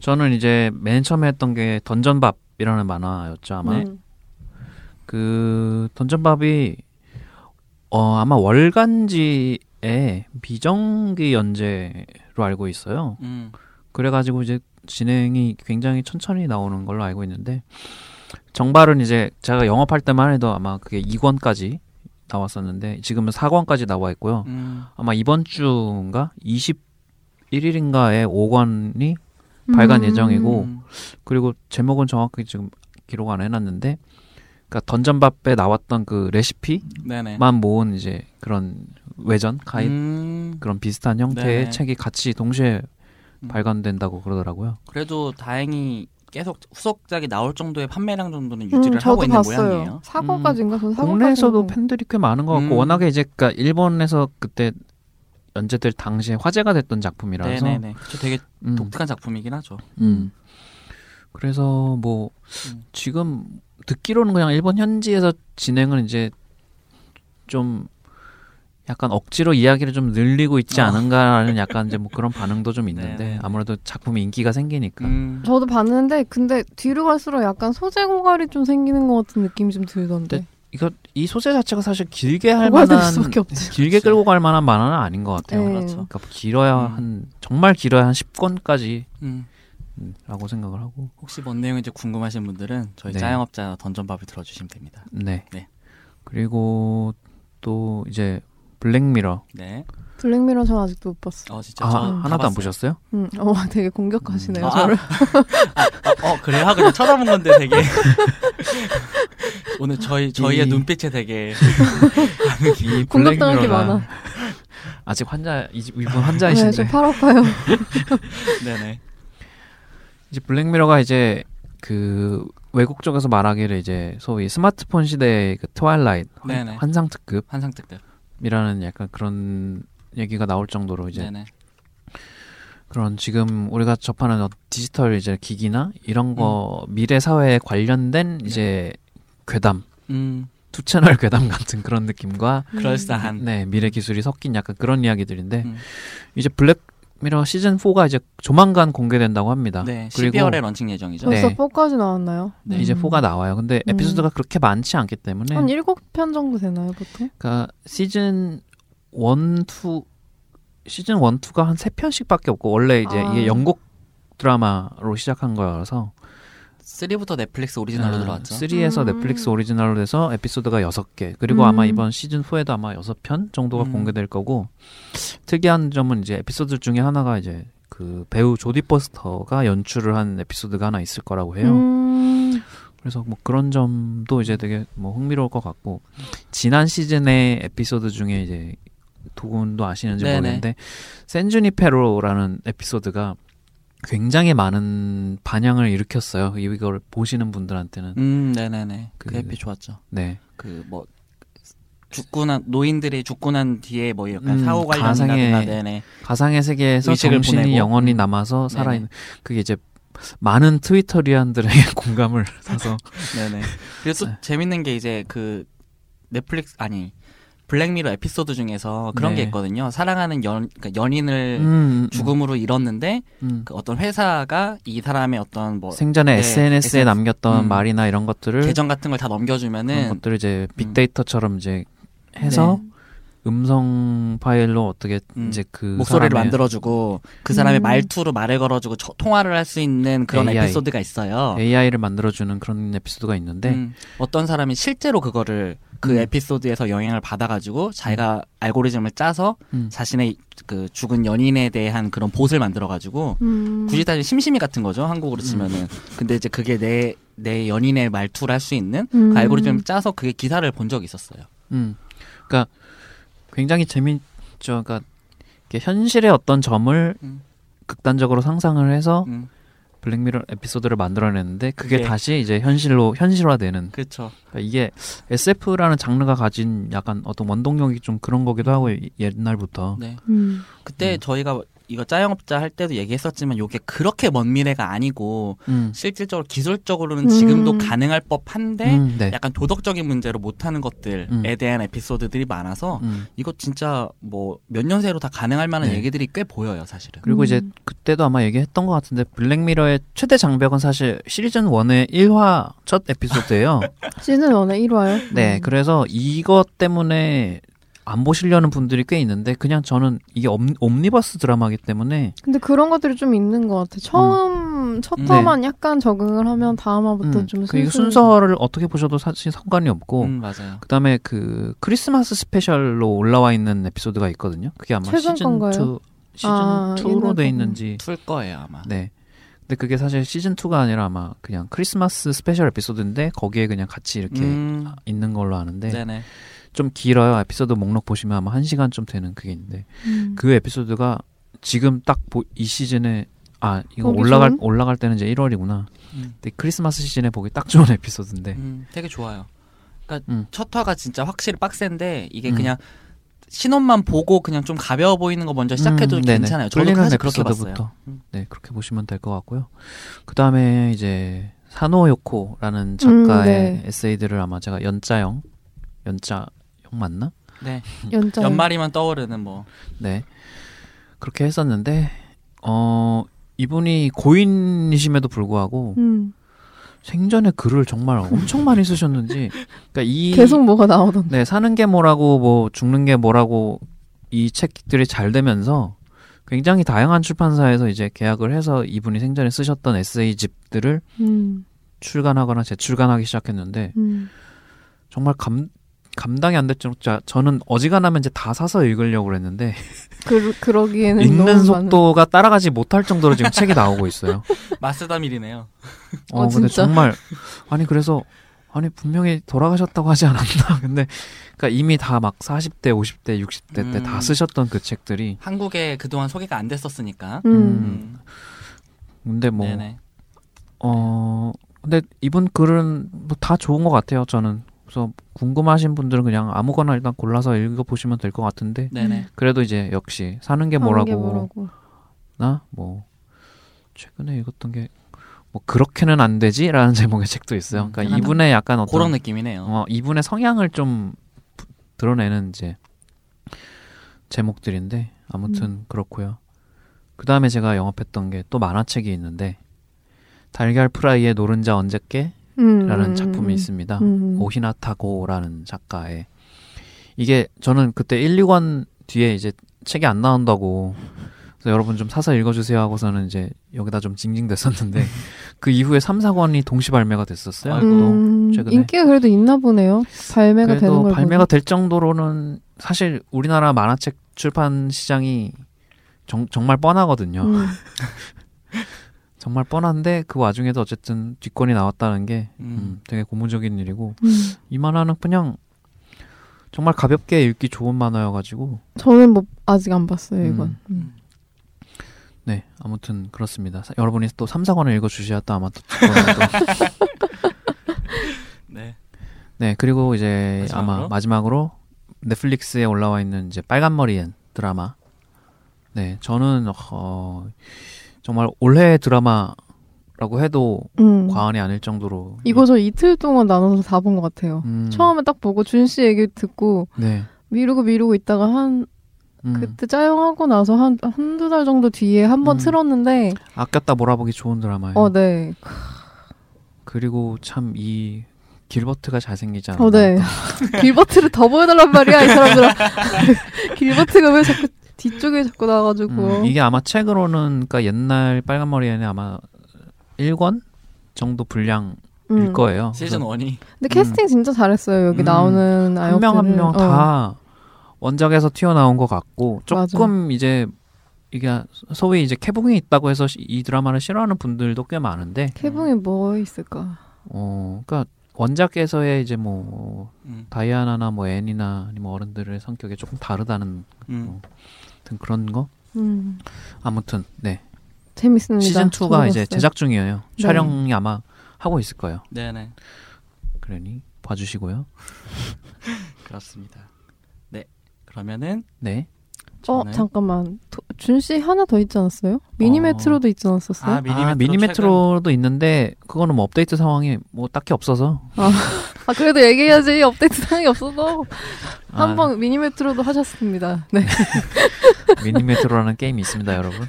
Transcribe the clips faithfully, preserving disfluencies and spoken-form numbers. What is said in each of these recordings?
저는 이제 맨 처음에 했던 게 던전밥이라는 만화였죠 아마. 네. 그 던전밥이 어 아마 월간지에 비정기 연재로 알고 있어요. 음. 그래가지고 이제 진행이 굉장히 천천히 나오는 걸로 알고 있는데 정발은 이제 제가 영업할 때만 해도 아마 그게 이 권까지 나왔었는데 지금은 사 권까지 나와 있고요. 음. 아마 이번 주인가 이십일 일인가에 오 권이 발간 음. 예정이고 그리고 제목은 정확히 지금 기록 안 해놨는데 그러니까 던전밥에 나왔던 그 레시피만 네네. 모은 이제 그런 외전 가이드 음. 그런 비슷한 형태의 네네. 책이 같이 동시에 발간된다고 그러더라고요. 그래도 다행히 계속 후속작이 나올 정도의 판매량 정도는 유지를 음, 하고 있는 봤어요. 모양이에요. 사고까지인가? 음, 국내에서도 팬들이 꽤 많은 것 같고 음. 워낙에 이제 그러니까 일본에서 그때 연재될 당시에 화제가 됐던 작품이라서 네네네. 그쵸, 되게 음. 독특한 작품이긴 하죠. 음. 그래서 뭐 음. 지금 듣기로는 그냥 일본 현지에서 진행은 이제 좀 약간 억지로 이야기를 좀 늘리고 있지 않은가라는 약간 이제 뭐 그런 반응도 좀 있는데 아무래도 작품이 인기가 생기니까. 음. 저도 봤는데 근데 뒤로 갈수록 약간 소재 고갈이 좀 생기는 것 같은 느낌이 좀 들던데. 이거 이 소재 자체가 사실 길게 할 만한 길게 끌고 갈 만한 만화는 아닌 것 같아요. 네. 그렇죠. 그러니까 길어야 음. 한 정말 길어야 한 십 권까지. 음. 라고 생각을 하고. 혹시 뭔 내용인지 궁금하신 분들은 저희 네. 짜영업자 던전밥을 들어주시면 됩니다. 네. 네. 그리고 또 이제 블랙미러. 네. 블랙미러 전 아직도 못 봤어요. 어, 진짜? 아, 음. 하나도 안 보셨어요? 응. 음. 어, 되게 공격하시네요, 음. 저를. 아, 아, 어, 그래요? 아, 그냥 쳐다본 건데 되게. 오늘 저희, 저희의 이... 눈빛에 되게. 이 공격당할 게 많아. 아직 환자, 이분 환자이신데. 네, 좀 팔아봐요. 네네. 이제 블랙미러가 이제 그 외국 쪽에서 말하기를 이제 소위 스마트폰 시대의 그 트와일라이트 환상 특급 환상 특급이라는 약간 그런 얘기가 나올 정도로 이제 네네. 그런 지금 우리가 접하는 디지털 이제 기기나 이런 거 음. 미래 사회에 관련된 이제 네. 괴담 음. 투 채널 괴담 같은 그런 느낌과 그럴싸한 네 미래 기술이 섞인 약간 그런 이야기들인데 음. 이제 블랙 미러 시즌 사가 이제 조만간 공개된다고 합니다. 네, 그리고 십이월에 런칭 예정이죠. 벌써 네. 사까지 나왔나요? 네. 이제 사가 나와요. 근데 음. 에피소드가 그렇게 많지 않기 때문에 한 일곱 편 정도 되나요, 보통? 그러니까 시즌 일, 이 시즌 일, 이가 한 세 편씩밖에 없고 원래 이제 아. 이게 영국 드라마로 시작한 거라서 삼부터 넷플릭스 오리지널로 음, 들어왔죠. 삼에서 음. 넷플릭스 오리지널로 돼서 에피소드가 여섯 개. 그리고 음. 아마 이번 시즌 사에도 아마 여섯 편 정도가 음. 공개될 거고. 특이한 점은 이제 에피소드 중에 하나가 이제 그 배우 조디 포스터가 연출을 한 에피소드가 하나 있을 거라고 해요. 음. 그래서 뭐 그런 점도 이제 되게 뭐 흥미로울 것 같고. 지난 시즌의 에피소드 중에 이제 두 분도 아시는지 네네. 모르겠는데 샌주니페로라는 에피소드가 굉장히 많은 반향을 일으켰어요. 이걸 보시는 분들한테는. 음, 네네네. 그, 그 에피 좋았죠. 네. 그 뭐 죽고 난 노인들이 죽고 난 뒤에 뭐 약간 음, 사고 관련된다든가 네네. 가상의 세계에서 정신이 보내고. 영원히 남아서 살아있는. 네네. 그게 이제 많은 트위터리안들의 공감을 사서. 네네. 그리고 또 재밌는 게 이제 그 넷플릭스 아니. 블랙미러 에피소드 중에서 그런 네. 게 있거든요. 사랑하는 연, 그러니까 연인을 음, 죽음으로 음. 잃었는데 음. 그 어떤 회사가 이 사람의 어떤 뭐 생전에 네, 에스엔에스에 에스엔에스, 남겼던 음. 말이나 이런 것들을 계정 같은 걸 다 넘겨주면은 그런 것들을 이제 빅데이터처럼 음. 이제 해서 네. 음성 파일로 어떻게 음. 이제 그 목소리를 사람의, 만들어주고 그 사람의 음. 말투로 말을 걸어주고 저, 통화를 할 수 있는 그런 에이아이, 에피소드가 있어요. 에이아이를 만들어주는 그런 에피소드가 있는데 음. 어떤 사람이 실제로 그거를 그 음. 에피소드에서 영향을 받아가지고 자기가 음. 알고리즘을 짜서 음. 자신의 그 죽은 연인에 대한 그런 봇을 만들어가지고 음. 굳이 따지면 심심이 같은 거죠 한국으로 치면은. 음. 근데 이제 그게 내 내 연인의 말투를 할 수 있는 음. 그 알고리즘을 짜서 그게 기사를 본 적이 있었어요. 음. 그러니까. 굉장히 재밌죠. 그러니까 현실의 어떤 점을 음. 극단적으로 상상을 해서 음. 블랙미러 에피소드를 만들어냈는데 그게 네. 다시 이제 현실로 현실화되는. 그렇죠. 그러니까 이게 에스에프라는 장르가 가진 약간 어떤 원동력이 좀 그런 거기도 하고 옛날부터. 네. 음. 그때 음. 저희가 이거 짜영업자 할 때도 얘기했었지만 이게 그렇게 먼 미래가 아니고 음. 실질적으로 기술적으로는 지금도 음. 가능할 법한데 음, 네. 약간 도덕적인 문제로 못하는 것들에 음. 대한 에피소드들이 많아서 음. 이거 진짜 뭐 몇 년 새로 다 가능할 만한 네. 얘기들이 꽤 보여요 사실은. 그리고 이제 그때도 아마 얘기했던 것 같은데 블랙미러의 최대 장벽은 사실 시즌 일의 일 화 첫 에피소드예요. 시즌 일의 일 화요? 네. 음. 그래서 이것 때문에 안 보시려는 분들이 꽤 있는데 그냥 저는 이게 옴, 옴니버스 드라마이기 때문에 근데 그런 것들이 좀 있는 것 같아요. 처음 음. 첫 화만 네. 약간 적응을 하면 다음 화부터 음. 좀 그 순서를 어떻게 보셔도 사실 상관이 없고 음, 맞아요. 그다음에 그 크리스마스 스페셜로 올라와 있는 에피소드가 있거든요. 그게 아마 시즌 건가요? 이 시즌 아, 이로 돼 있는지 이일 거예요 아마. 네. 근데 그게 사실 시즌 이가 아니라 아마 그냥 크리스마스 스페셜 에피소드인데 거기에 그냥 같이 이렇게 음. 있는 걸로 아는데 네네. 좀 길어요. 에피소드 목록 보시면 아마 한 시간 좀 되는 그게 있는데 음. 그 에피소드가 지금 딱 이 시즌에 아 이거 올라갈 좋은? 올라갈 때는 이제 일월이구나. 음. 근데 크리스마스 시즌에 보기 딱 좋은 에피소드인데 음, 되게 좋아요. 그러니까 음. 첫 화가 진짜 확실히 빡센데 이게 음. 그냥 신혼만 보고 그냥 좀 가벼워 보이는 거 먼저 시작해도 음, 괜찮아요. 저도 사실 그렇게 봤어요. 음. 네 그렇게 보시면 될 것 같고요. 그 다음에 이제 사노 요코라는 작가의 음, 네. 에세이들을 아마 제가 연자영 연자 맞나? 네. 연장. 연말이면 떠오르는 뭐. 네. 그렇게 했었는데 어 이분이 고인이심에도 불구하고 음. 생전에 글을 정말 엄청 많이 쓰셨는지. 그러니까 이 계속 뭐가 나오던데. 네, 사는 게 뭐라고 뭐 죽는 게 뭐라고 이 책들이 잘 되면서 굉장히 다양한 출판사에서 이제 계약을 해서 이분이 생전에 쓰셨던 에세이집들을 음. 출간하거나 재출간하기 시작했는데 음. 정말 감. 감당이 안 됐죠. 저는 어지간하면 이제 다 사서 읽으려고 했는데 그, 그러기에는 읽는 속도가 많은... 따라가지 못할 정도로 지금 책이 나오고 있어요. 마쓰다밀이네요. 어, 어 근데 진짜? 정말 아니 그래서 아니 분명히 돌아가셨다고 하지 않았나. 근데 그러니까 이미 다 막 사십 대, 오십 대, 육십 대 때 음. 다 쓰셨던 그 책들이 한국에 그동안 소개가 안 됐었으니까. 음. 음. 근데 뭐 네네. 어 근데 이분 글은 뭐 다 좋은 것 같아요. 저는. 그래서 궁금하신 분들은 그냥 아무거나 일단 골라서 읽어보시면 될 것 같은데 네네. 그래도 이제 역시 사는 게 뭐라고 나 뭐 최근에 읽었던 게 뭐 그렇게는 안 되지? 라는 제목의 책도 있어요. 음, 그러니까 이분의 약간 어떤 그런 느낌이네요. 어, 이분의 성향을 좀 드러내는 이제 제목들인데 아무튼 음. 그렇고요. 그 다음에 제가 영업했던 게 또 만화책이 있는데 달걀프라이에 노른자 언제께? 라는 작품이 있습니다. 음. 오히나타고라는 작가의 이게 저는 그때 일, 이 권 뒤에 이제 책이 안 나온다고 그래서 여러분 좀 사서 읽어주세요 하고서는 이제 여기다 좀 징징댔었는데 그 이후에 삼, 사 권이 동시 발매가 됐었어요. 음. 최근에. 인기가 그래도 있나 보네요. 발매가 되는 걸 보니. 발매가 될 정도로는 사실 우리나라 만화책 출판 시장이 정, 정말 뻔하거든요. 음. 정말 뻔한데 그 와중에도 어쨌든 뒷권이 나왔다는 게 음. 음, 되게 고무적인 일이고 음. 이 만화는 그냥 정말 가볍게 읽기 좋은 만화여가지고 저는 뭐 아직 안 봤어요 음. 이건 음. 네 아무튼 그렇습니다. 사, 여러분이 또 삼, 사 권을 읽어주셔야 또 아마 또 네. 네 그리고 이제 마지막으로? 아마 마지막으로 넷플릭스에 올라와 있는 이제 빨간머리 앤 드라마 네 저는 어... 정말 올해의 드라마라고 해도 음. 과언이 아닐 정도로 이거 저 이틀 동안 나눠서 다 본 것 같아요. 음. 처음에 딱 보고 준 씨 얘기 듣고 네. 미루고 미루고 있다가 한 음. 그때 짜영하고 나서 한 한두 달 정도 뒤에 한번 음. 틀었는데 아꼈다 몰아보기 좋은 드라마예요. 어, 네. 그리고 참 이 길버트가 잘생기지 않나. 어, 네. 길버트를 더 보여달란 말이야 이 사람들아. 길버트가 왜 자꾸 뒤쪽에 자꾸 나와가지고 음, 이게 아마 책으로는 그러니까 옛날 빨간머리 앤에 아마 일 권 정도 분량일 음. 거예요. 시즌 일이. 근데 캐스팅 음. 진짜 잘했어요. 여기 음. 나오는 한 명 한 명 다 어. 원작에서 튀어나온 것 같고 조금 맞아. 이제 이게 소위 이제 캐붕이 있다고 해서 이 드라마를 싫어하는 분들도 꽤 많은데 캐붕이 음. 뭐 있을까? 어, 그러니까 원작에서의 이제 뭐 음. 다이아나나 뭐 앤이나 아니면 어른들의 성격이 조금 다르다는. 음. 뭐. 그런 거 음. 아무튼 네 재밌습니다. 시즌 이가 이제 제작 중이에요. 네. 촬영이 아마 하고 있을 거예요. 네네. 그러니 봐주시고요. 그렇습니다. 네 그러면은 네 어 잠깐만 도, 준 씨 하나 더 있지 않았어요? 미니메트로도 어. 있지 않았었어요? 아, 미니메트로 아 미니메트로도 최근... 있는데 그거는 뭐 업데이트 상황이 뭐 딱히 없어서 아, 아 그래도 얘기해야지 업데이트 상황이 없어서 아. 한번 미니메트로도 하셨습니다. 네. 미니메트로라는 게임이 있습니다, 여러분.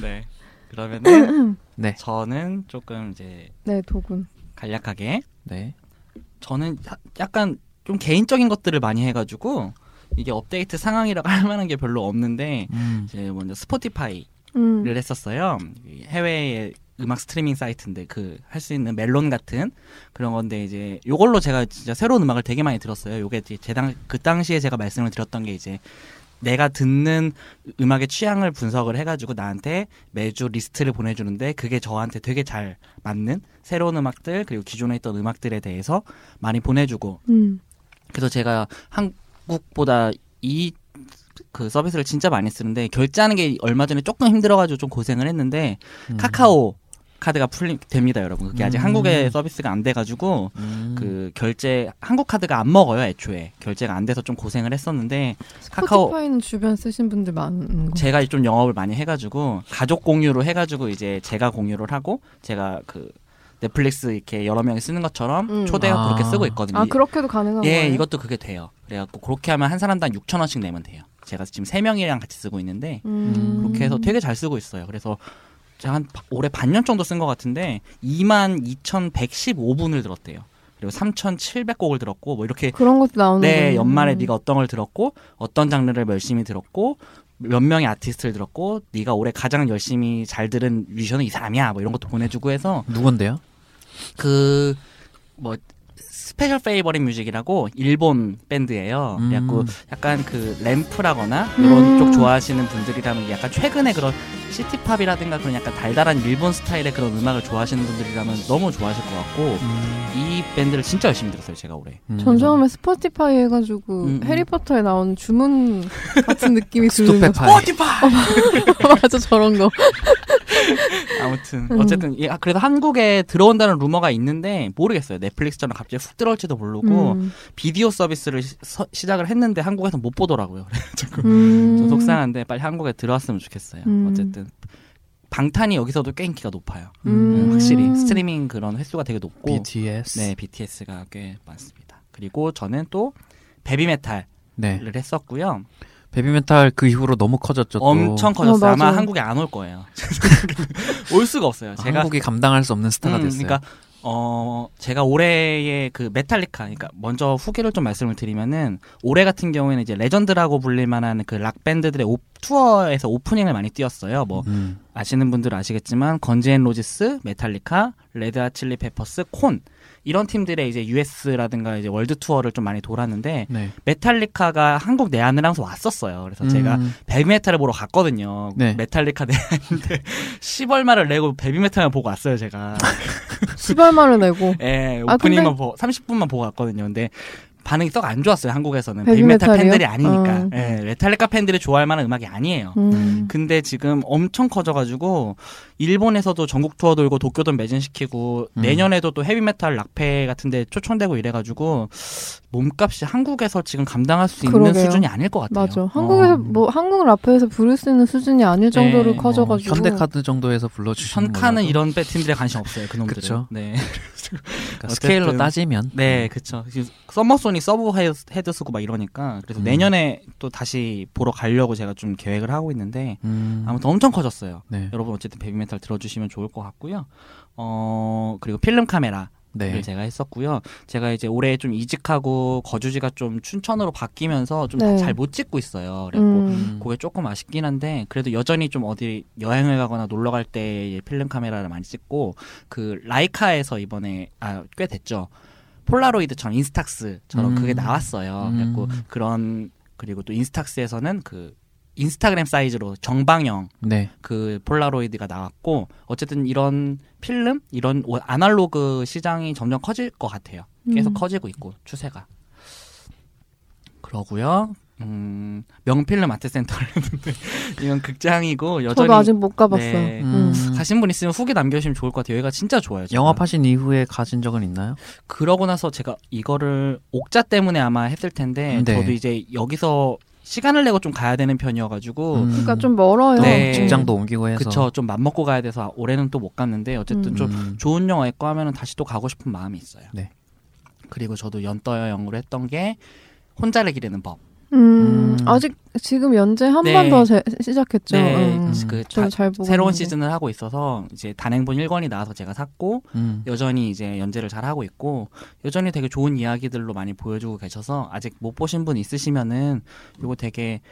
네. 그러면은 네. 저는 조금 이제 네 도군 간략하게 네 저는 야, 약간 좀 개인적인 것들을 많이 해가지고. 이게 업데이트 상황이라고 할 만한 게 별로 없는데 음. 이제 먼저 스포티파이를 음. 했었어요. 해외의 음악 스트리밍 사이트인데 그 할 수 있는 멜론 같은 그런 건데 이제 요걸로 제가 진짜 새로운 음악을 되게 많이 들었어요. 요게 제 당 그 당시에 제가 말씀을 드렸던 게 이제 내가 듣는 음악의 취향을 분석을 해가지고 나한테 매주 리스트를 보내주는데 그게 저한테 되게 잘 맞는 새로운 음악들 그리고 기존에 있던 음악들에 대해서 많이 보내주고 음. 그래서 제가 한 국보다 이 그 서비스를 진짜 많이 쓰는데 결제하는 게 얼마 전에 조금 힘들어가지고 좀 고생을 했는데 음. 카카오 카드가 풀림 됩니다, 여러분. 그게 아직 음. 한국에 서비스가 안 돼가지고 음. 그 결제 한국 카드가 안 먹어요, 애초에 결제가 안 돼서 좀 고생을 했었는데 카카오 스포티파이는 주변 쓰신 분들 많은 거. 제가 좀 영업을 많이 해가지고 가족 공유로 해가지고 이제 제가 공유를 하고 제가 그 넷플릭스 이렇게 여러 명이 쓰는 것처럼 음. 초대하고 아. 그렇게 쓰고 있거든요. 아 그렇게도 가능한 예, 거예요? 예, 이것도 그게 돼요. 그래갖고 그렇게 하면 한 사람당 육천 원씩 내면 돼요. 제가 지금 세 명이랑 같이 쓰고 있는데 음. 그렇게 해서 되게 잘 쓰고 있어요. 그래서 제가 한 올해 반년 정도 쓴 것 같은데 이만 이천백십오 분을 들었대요. 그리고 삼천칠백 곡을 들었고 뭐 이렇게 그런 것도 나오는데 네, 연말에 네가 어떤 걸 들었고 어떤 장르를 열심히 들었고 몇 명의 아티스트를 들었고 네가 올해 가장 열심히 잘 들은 뮤지션은 이 사람이야 뭐 이런 것도 보내주고 해서 누군데요? 그 뭐 스페셜 페이버릿 뮤직이라고 일본 밴드예요. 음. 약간, 약간 그 램프라거나 이런 음. 쪽 좋아하시는 분들이라면 약간 최근에 그런 시티팝이라든가 그런 약간 달달한 일본 스타일의 그런 음악을 좋아하시는 분들이라면 너무 좋아하실 것 같고 음. 이 밴드를 진짜 열심히 들었어요. 제가 올해. 음. 전 처음에 스포티파이 해가지고 음. 해리포터에 나오는 주문 같은 느낌이 드는 거. 스포티파이! 맞아 저런 거. 아무튼 어쨌든 음. 그래서 한국에 들어온다는 루머가 있는데 모르겠어요. 넷플릭스처럼 갑자기 훅 들어올지도 모르고 음. 비디오 서비스를 서, 시작을 했는데 한국에서 못 보더라고요. 조금 음. 좀 속상한데 빨리 한국에 들어왔으면 좋겠어요. 음. 어쨌든 방탄이 여기서도 꽤 인기가 높아요. 음. 음, 확실히 스트리밍 그런 횟수가 되게 높고 비티에스 네 비티에스가 꽤 많습니다. 그리고 저는 또 베이비메탈을 네. 했었고요. 베이비메탈 그 이후로 너무 커졌죠. 또. 엄청 커졌어요. 어, 아마 한국에 안 올 거예요. 올 수가 없어요. 제가 한국이 감당할 수 없는 스타가 음, 됐어요. 그러니까 어 제가 올해의 그 메탈리카, 그러니까 먼저 후기를 좀 말씀을 드리면은 올해 같은 경우에는 이제 레전드라고 불릴만한 그 락 밴드들의 오, 투어에서 오프닝을 많이 띄웠어요. 뭐 음. 아시는 분들은 아시겠지만 건즈 앤 로지스, 메탈리카, 레드 핫 칠리 페퍼스, 콘 이런 팀들의 이제 유에스라든가 이제 월드 투어를 좀 많이 돌았는데 네. 메탈리카가 한국 내한을 항상 왔었어요. 그래서 음. 제가 베이비메탈을 보러 갔거든요. 네. 메탈리카 내한인데 십 얼마를 내고 베이비메탈만 보고 왔어요, 제가. 십 얼마를 내고. 네, 오프닝만 아, 근데... 보고 삼십 분만 보고 갔거든요. 근데 반응이 썩 안 좋았어요. 한국에서는 베이비메탈 팬들이 아니니까 어. 예, 메탈리카 팬들이 좋아할 만한 음악이 아니에요. 음. 근데 지금 엄청 커져가지고 일본에서도 전국 투어 돌고 도쿄도 매진시키고 음. 내년에도 또 헤비메탈 락페 같은데 초청되고 이래가지고 몸값이 한국에서 지금 감당할 수 있는 그러게요. 수준이 아닐 것 같아요. 맞아. 한국에서 어. 뭐 한국 락페에서 부를 수 있는 수준이 아닐 정도로 네, 커져가지고 뭐, 현대카드 정도에서 불러주시는 현카는 이런 팀들에 관심 없어요. 그놈들은. 그쵸. 네. 그러니까 스케일로 따지면 네, 그렇죠. 썸머소 서브 헤드 쓰고 막 이러니까 그래서 음. 내년에 또 다시 보러 가려고 제가 좀 계획을 하고 있는데 음. 아무튼 엄청 커졌어요. 네. 여러분 어쨌든 베이비메탈 들어주시면 좋을 것 같고요. 어 그리고 필름 카메라를 네. 제가 했었고요. 제가 이제 올해 좀 이직하고 거주지가 좀 춘천으로 바뀌면서 좀 잘 못 네. 찍고 있어요. 그래서 음. 그게 조금 아쉽긴 한데 그래도 여전히 좀 어디 여행을 가거나 놀러 갈 때 필름 카메라를 많이 찍고 그 라이카에서 이번에 아 꽤 됐죠. 폴라로이드처럼 인스탁스처럼 음. 그게 나왔어요. 음. 그래갖고 그런 그리고 또 인스탁스에서는 그 인스타그램 사이즈로 정방형 네. 그 폴라로이드가 나왔고 어쨌든 이런 필름 이런 아날로그 시장이 점점 커질 것 같아요. 계속 음. 커지고 있고 추세가 그러고요. 음, 명필름 아트센터를 했는데 이건 극장이고 여전히 저도 아직 못 가봤어요. 네, 음. 가신 분 있으면 후기 남겨주시면 좋을 것 같아요. 여기가 진짜 좋아요. 제가. 영업하신 이후에 가신 적은 있나요? 그러고 나서 제가 이거를 옥자 때문에 아마 했을 텐데 네. 저도 이제 여기서 시간을 내고 좀 가야 되는 편이어가지고 음. 그러니까 좀 멀어요. 네. 직장도 옮기고 해서 그쵸. 좀 맘먹고 가야 돼서 올해는 또 못 갔는데 어쨌든 음. 좀 좋은 영화 있고 하면은 다시 또 가고 싶은 마음이 있어요. 네. 그리고 저도 연떠여영으로 했던 게 혼자를 기르는 법. 음, 음. 아직 지금 연재 한 번 더 네. 시작했죠. 네. 음. 그 자, 잘 보고 새로운 시즌을 하고 있어서 이제 단행본 일 권이 나와서 제가 샀고 음. 여전히 이제 연재를 잘 하고 있고 여전히 되게 좋은 이야기들로 많이 보여주고 계셔서 아직 못 보신 분 있으시면은 요거 되게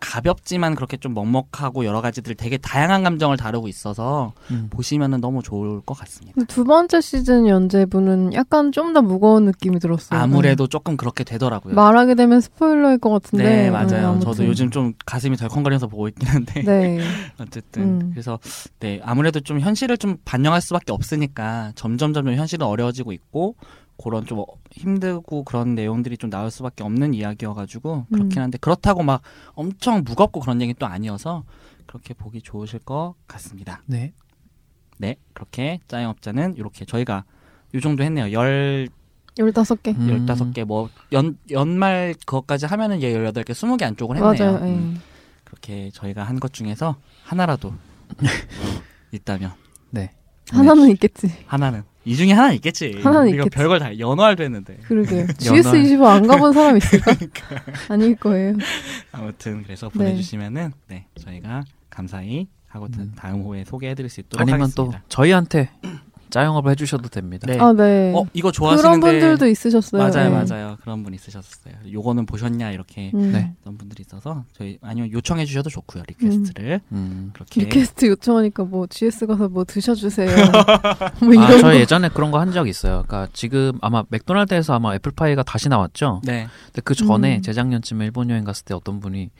가볍지만 그렇게 좀 먹먹하고 여러 가지들 되게 다양한 감정을 다루고 있어서 음. 보시면은 너무 좋을 것 같습니다. 근데 두 번째 시즌 연재분은 약간 좀 더 무거운 느낌이 들었어요. 아무래도 음. 조금 그렇게 되더라고요. 말하게 되면 스포일러일 것 같은데. 네, 맞아요. 음, 저도 요즘 좀 가슴이 덜컹거리면서 보고 있긴 한데. 네. 어쨌든 음. 그래서 네 아무래도 좀 현실을 좀 반영할 수밖에 없으니까 점점 점점 현실은 어려워지고 있고. 그런 좀 힘들고 그런 내용들이 좀 나올 수밖에 없는 이야기여가지고 그렇긴 한데 그렇다고 막 엄청 무겁고 그런 얘기는 또 아니어서 그렇게 보기 좋으실 것 같습니다. 네, 네 그렇게 짜영업자는 이렇게 저희가 이 정도 했네요. 열 열다섯 개, 열다섯 개 뭐 연 연말 그것까지 하면은 얘 열여덟 개, 스무 개 안쪽을 했네요. 맞아요. 음. 그렇게 저희가 한 것 중에서 하나라도 있다면 네 하나는 있겠지. 하나는. 이 중에 하나는 있겠지. 하나는 있겠지. 별걸 다 연어알도 했는데. 그러게. 지에스 이십오 안 가본 사람 있을까? 그러니까. 아닐 거예요. 아무튼 그래서 네. 보내주시면은 네 저희가 감사히 하고 음. 다음 호에 소개해드릴 수 있도록 아니면 하겠습니다. 또 저희한테 짜영업을 해주셔도 됩니다. 네. 아, 네. 어 이거 좋아하시는데 그런 분들도 있으셨어요. 맞아요, 네. 맞아요. 그런 분 있으셨어요. 요거는 보셨냐 이렇게 음. 네. 그런 분들이 있어서 저희 아니면 요청해 주셔도 좋고요. 리퀘스트를 음. 그렇게 리퀘스트 요청하니까 뭐 지에스 가서 뭐 드셔주세요. 뭐 아, 저 예전에 그런 거 한 적 있어요. 그러니까 지금 아마 맥도날드에서 아마 애플파이가 다시 나왔죠. 네. 근데 그 전에 음. 재작년쯤에 일본 여행 갔을 때 어떤 분이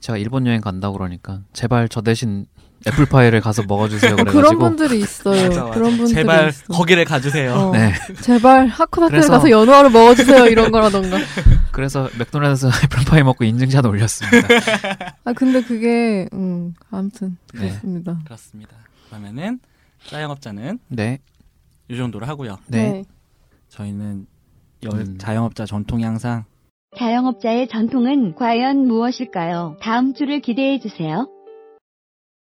제가 일본 여행 간다고 그러니까 제발 저 대신 애플파이를 가서 먹어주세요. 그래가지고 그런 분들이 있어요. 맞아, 맞아. 그런 분들이 제발 있어. 거기를 가주세요. 어. 네. 제발 하코다테를 그래서... 가서 연어를 먹어주세요. 이런 거라던가. 그래서 맥도날드에서 애플파이 먹고 인증샷 올렸습니다. 아 근데 그게 음, 아무튼 그렇습니다. 네. 그렇습니다. 그러면은 자영업자는 네. 이 정도로 하고요. 네. 네. 저희는 음. 자영업자 전통이 항상 자영업자의 전통은 과연 무엇일까요? 다음 주를 기대해 주세요.